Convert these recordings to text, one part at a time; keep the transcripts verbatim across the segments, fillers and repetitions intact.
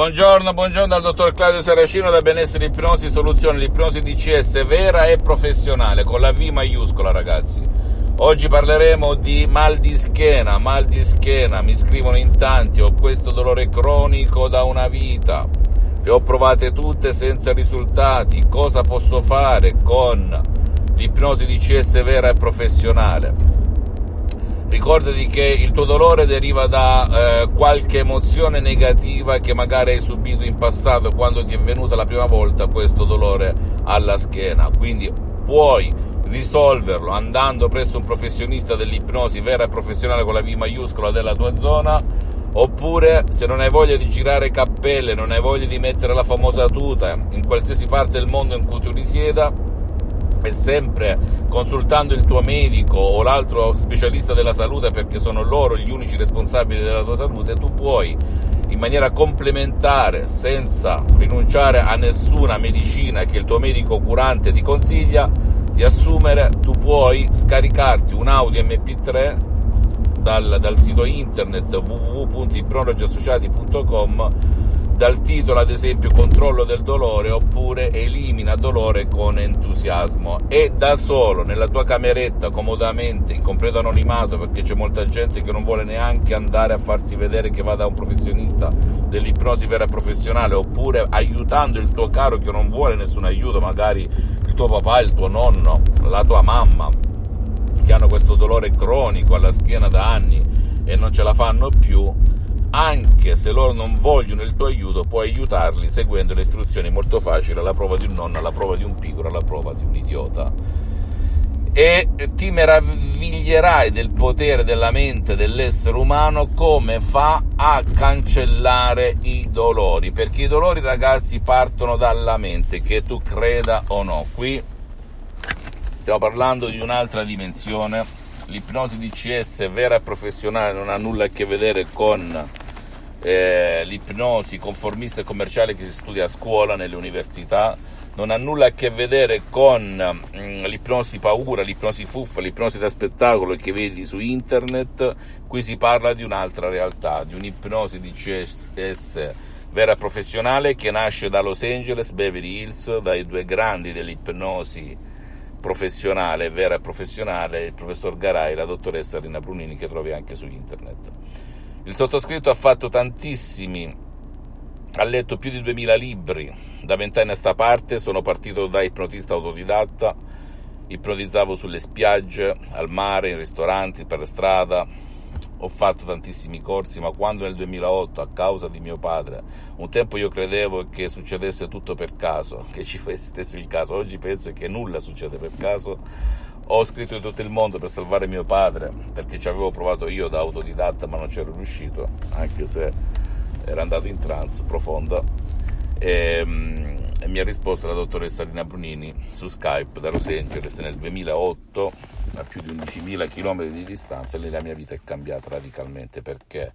Buongiorno, buongiorno dal dottor Claudio Saracino da Benessere L'Ipnosi Soluzione, l'ipnosi D C S vera e professionale, con la V maiuscola, ragazzi. Oggi parleremo di mal di schiena, mal di schiena, mi scrivono in tanti, ho questo dolore cronico da una vita, le ho provate tutte senza risultati, cosa posso fare con l'ipnosi D C S vera e professionale? Ricordati che il tuo dolore deriva da eh, qualche emozione negativa che magari hai subito in passato quando ti è venuta la prima volta questo dolore alla schiena, quindi puoi risolverlo andando presso un professionista dell'ipnosi vera e professionale con la V maiuscola della tua zona, oppure se non hai voglia di girare cappelle, non hai voglia di mettere la famosa tuta in qualsiasi parte del mondo in cui tu risieda, e sempre consultando il tuo medico o l'altro specialista della salute, perché sono loro gli unici responsabili della tua salute, tu puoi in maniera complementare, senza rinunciare a nessuna medicina che il tuo medico curante ti consiglia di assumere, tu puoi scaricarti un audio M P tre dal, dal sito internet w w w punto ipnologi associati punto com, dal titolo ad esempio controllo del dolore, oppure elimina dolore con entusiasmo, e da solo nella tua cameretta comodamente in completo anonimato, perché c'è molta gente che non vuole neanche andare a farsi vedere, che vada da un professionista dell'ipnosi vera e professionale, oppure aiutando il tuo caro che non vuole nessun aiuto, magari il tuo papà, il tuo nonno, la tua mamma, che hanno questo dolore cronico alla schiena da anni e non ce la fanno più. Anche se loro non vogliono il tuo aiuto, puoi aiutarli seguendo le istruzioni molto facili, alla prova di un nonno, alla prova di un piccolo, alla prova di un idiota, e ti meraviglierai del potere della mente dell'essere umano, come fa a cancellare i dolori, perché i dolori, ragazzi, partono dalla mente, che tu creda o no. Qui stiamo parlando di un'altra dimensione. L'ipnosi D C S vera e professionale non ha nulla a che vedere con eh, l'ipnosi conformista e commerciale che si studia a scuola, nelle università, non ha nulla a che vedere con mm, l'ipnosi paura, l'ipnosi fuffa, l'ipnosi da spettacolo che vedi su internet. Qui si parla di un'altra realtà, di un'ipnosi D C S vera e professionale che nasce da Los Angeles, Beverly Hills, dai due grandi dell'ipnosi professionale, vera e professionale, il professor Garai e la dottoressa Rina Brunini, che trovi anche su internet. Il sottoscritto ha fatto tantissimi, ha letto più di duemila libri, da vent'anni a sta parte sono partito da ipnotista autodidatta, ipnotizzavo sulle spiagge, al mare, in ristoranti, per strada, ho fatto tantissimi corsi, ma quando nel duemilaotto, a causa di mio padre, un tempo io credevo che succedesse tutto per caso, che ci fosse il caso, oggi penso che nulla succede per caso, ho scritto di tutto il mondo per salvare mio padre, perché ci avevo provato io da autodidatta ma non c'ero riuscito, anche se era andato in trance profonda, e, e mi ha risposto la dottoressa Rina Brunini su Skype da Los Angeles nel duemilaotto, a più di undicimila chilometri di distanza, e lì la mia vita è cambiata radicalmente, perché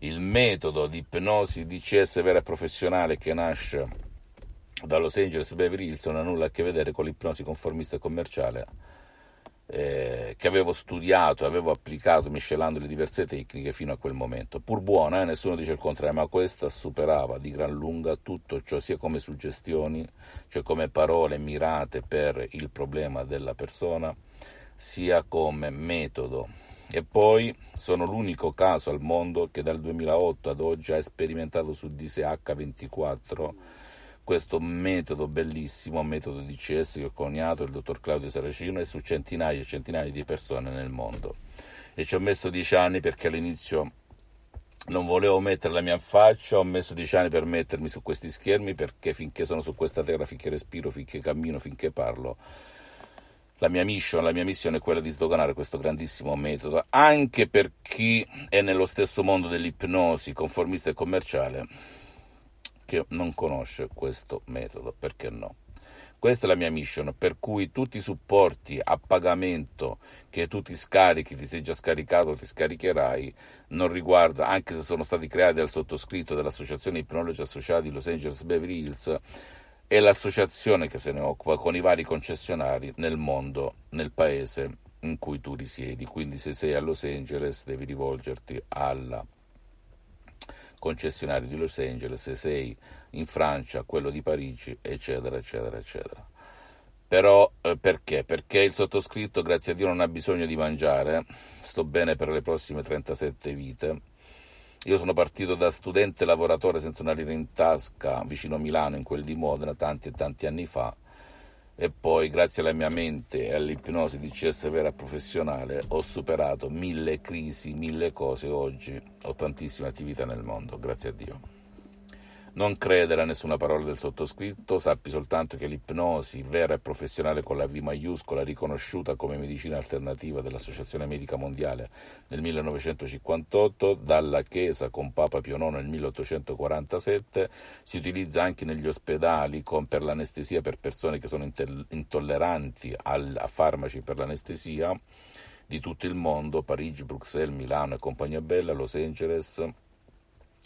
il metodo di ipnosi D C S vera e professionale che nasce da Los Angeles Beverly Hills non ha nulla a che vedere con l'ipnosi conformista e commerciale eh, che avevo studiato e avevo applicato miscelando le diverse tecniche fino a quel momento, pur buona, eh, nessuno dice il contrario, ma questa superava di gran lunga tutto ciò, sia come suggestioni, cioè come parole mirate per il problema della persona, sia come metodo. E poi sono l'unico caso al mondo che dal duemilaotto ad oggi ha sperimentato su di sé acca ventiquattro questo metodo bellissimo, metodo D C S che ho coniato il dottor Claudio Saracino, e su centinaia e centinaia di persone nel mondo. E ci ho messo dieci anni, perché all'inizio non volevo mettere la mia faccia, ho messo dieci anni per mettermi su questi schermi, perché finché sono su questa terra, finché respiro, finché cammino, finché parlo, la mia mission, la mia missione è quella di sdoganare questo grandissimo metodo, anche per chi è nello stesso mondo dell'ipnosi conformista e commerciale, che non conosce questo metodo, perché no? Questa è la mia mission, per cui tutti i supporti a pagamento che tu ti scarichi, ti sei già scaricato, ti scaricherai, non riguarda, anche se sono stati creati dal sottoscritto, dell'associazione Ipnologi Associati Los Angeles Beverly Hills, è l'associazione che se ne occupa, con i vari concessionari nel mondo, nel paese in cui tu risiedi. Quindi se sei a Los Angeles devi rivolgerti alla concessionario di Los Angeles, sei in Francia, quello di Parigi, eccetera, eccetera, eccetera. Però eh, perché? Perché il sottoscritto, grazie a Dio, non ha bisogno di mangiare, sto bene per le prossime trentasette vite. Io sono partito da studente lavoratore senza una lira in tasca, vicino a Milano, in quel di Modena, tanti e tanti anni fa, e poi grazie alla mia mente e all'ipnosi D C S vera professionale ho superato mille crisi, mille cose. Oggi ho tantissime attività nel mondo, grazie a Dio. Non credere a nessuna parola del sottoscritto, sappi soltanto che l'ipnosi vera e professionale con la V maiuscola, riconosciuta come medicina alternativa dall'Associazione Medica Mondiale nel millenovecentocinquantotto, dalla Chiesa con Papa Pio Nono nel milleottocentoquarantasette, si utilizza anche negli ospedali con, per l'anestesia, per persone che sono inter- intolleranti al, a farmaci per l'anestesia, di tutto il mondo, Parigi, Bruxelles, Milano e compagnia bella, Los Angeles.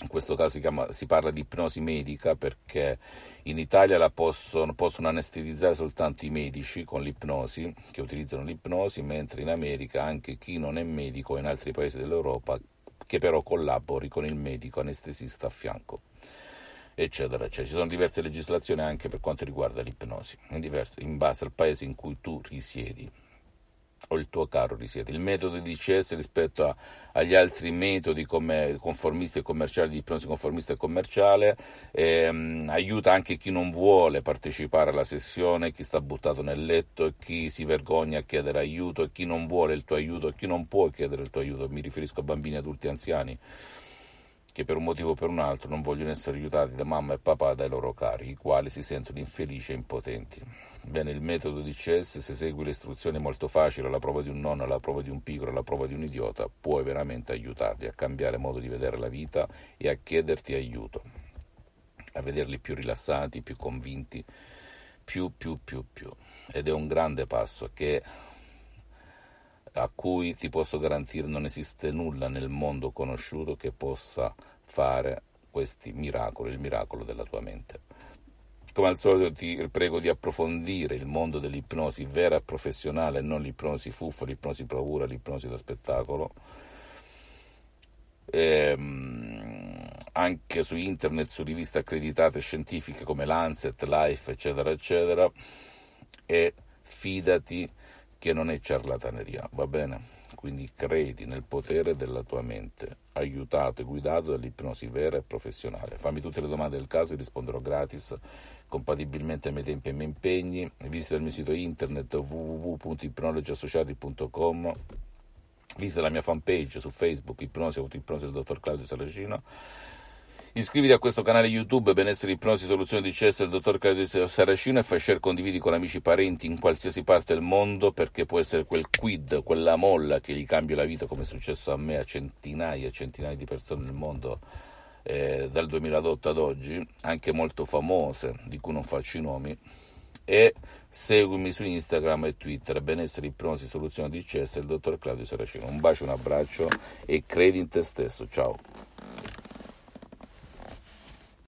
In questo caso si, chiama, si parla di ipnosi medica, perché in Italia la possono, possono anestetizzare soltanto i medici con l'ipnosi, che utilizzano l'ipnosi, mentre in America anche chi non è medico, e in altri paesi dell'Europa, che però collabori con il medico anestesista a fianco, eccetera, eccetera. Ci sono diverse legislazioni anche per quanto riguarda l'ipnosi, in, diverse, in base al paese in cui tu risiedi o il tuo caro risiede. Il metodo D C S rispetto a, agli altri metodi come conformisti e commerciali, di ipnosi conformista e commerciale, ehm, aiuta anche chi non vuole partecipare alla sessione, chi sta buttato nel letto e chi si vergogna a chiedere aiuto e chi non vuole il tuo aiuto e chi non può chiedere il tuo aiuto. Mi riferisco a bambini, adulti, anziani che per un motivo o per un altro non vogliono essere aiutati da mamma e papà, dai loro cari, i quali si sentono infelici e impotenti. Bene, il metodo D C S, se segui le istruzioni, è molto facile, alla prova di un nonno, alla prova di un piccolo, alla prova di un idiota, puoi veramente aiutarli a cambiare modo di vedere la vita e a chiederti aiuto, a vederli più rilassati, più convinti, più, più, più, più. Ed è un grande passo che... a cui ti posso garantire non esiste nulla nel mondo conosciuto che possa fare questi miracoli, il miracolo della tua mente. Come al solito ti prego di approfondire il mondo dell'ipnosi vera e professionale, non l'ipnosi fuffa, l'ipnosi paura, l'ipnosi da spettacolo. Ehm, anche su internet, su riviste accreditate scientifiche come Lancet, Life, eccetera, eccetera, e fidati che non è ciarlataneria, va bene? Quindi credi nel potere della tua mente, aiutato e guidato dall'ipnosi vera e professionale. Fammi tutte le domande del caso e risponderò gratis, compatibilmente ai miei tempi e ai miei impegni. Visita il mio sito internet w w w punto ipnologi associati punto com, visita la mia fanpage su Facebook, Ipnosi Autoipnosi del dottor Claudio Saracino. Iscriviti a questo canale YouTube Benessere L'Ipnosi Soluzione D C S del dottor Claudio Saracino e fai share, condividi con amici e parenti in qualsiasi parte del mondo, perché può essere quel quid, quella molla che gli cambia la vita, come è successo a me, a centinaia e centinaia di persone nel mondo eh, dal duemilaotto ad oggi, anche molto famose, di cui non faccio i nomi. E seguimi su Instagram e Twitter, Benessere L'Ipnosi Soluzione D C S del dottor Claudio Saracino. Un bacio, un abbraccio e credi in te stesso. Ciao.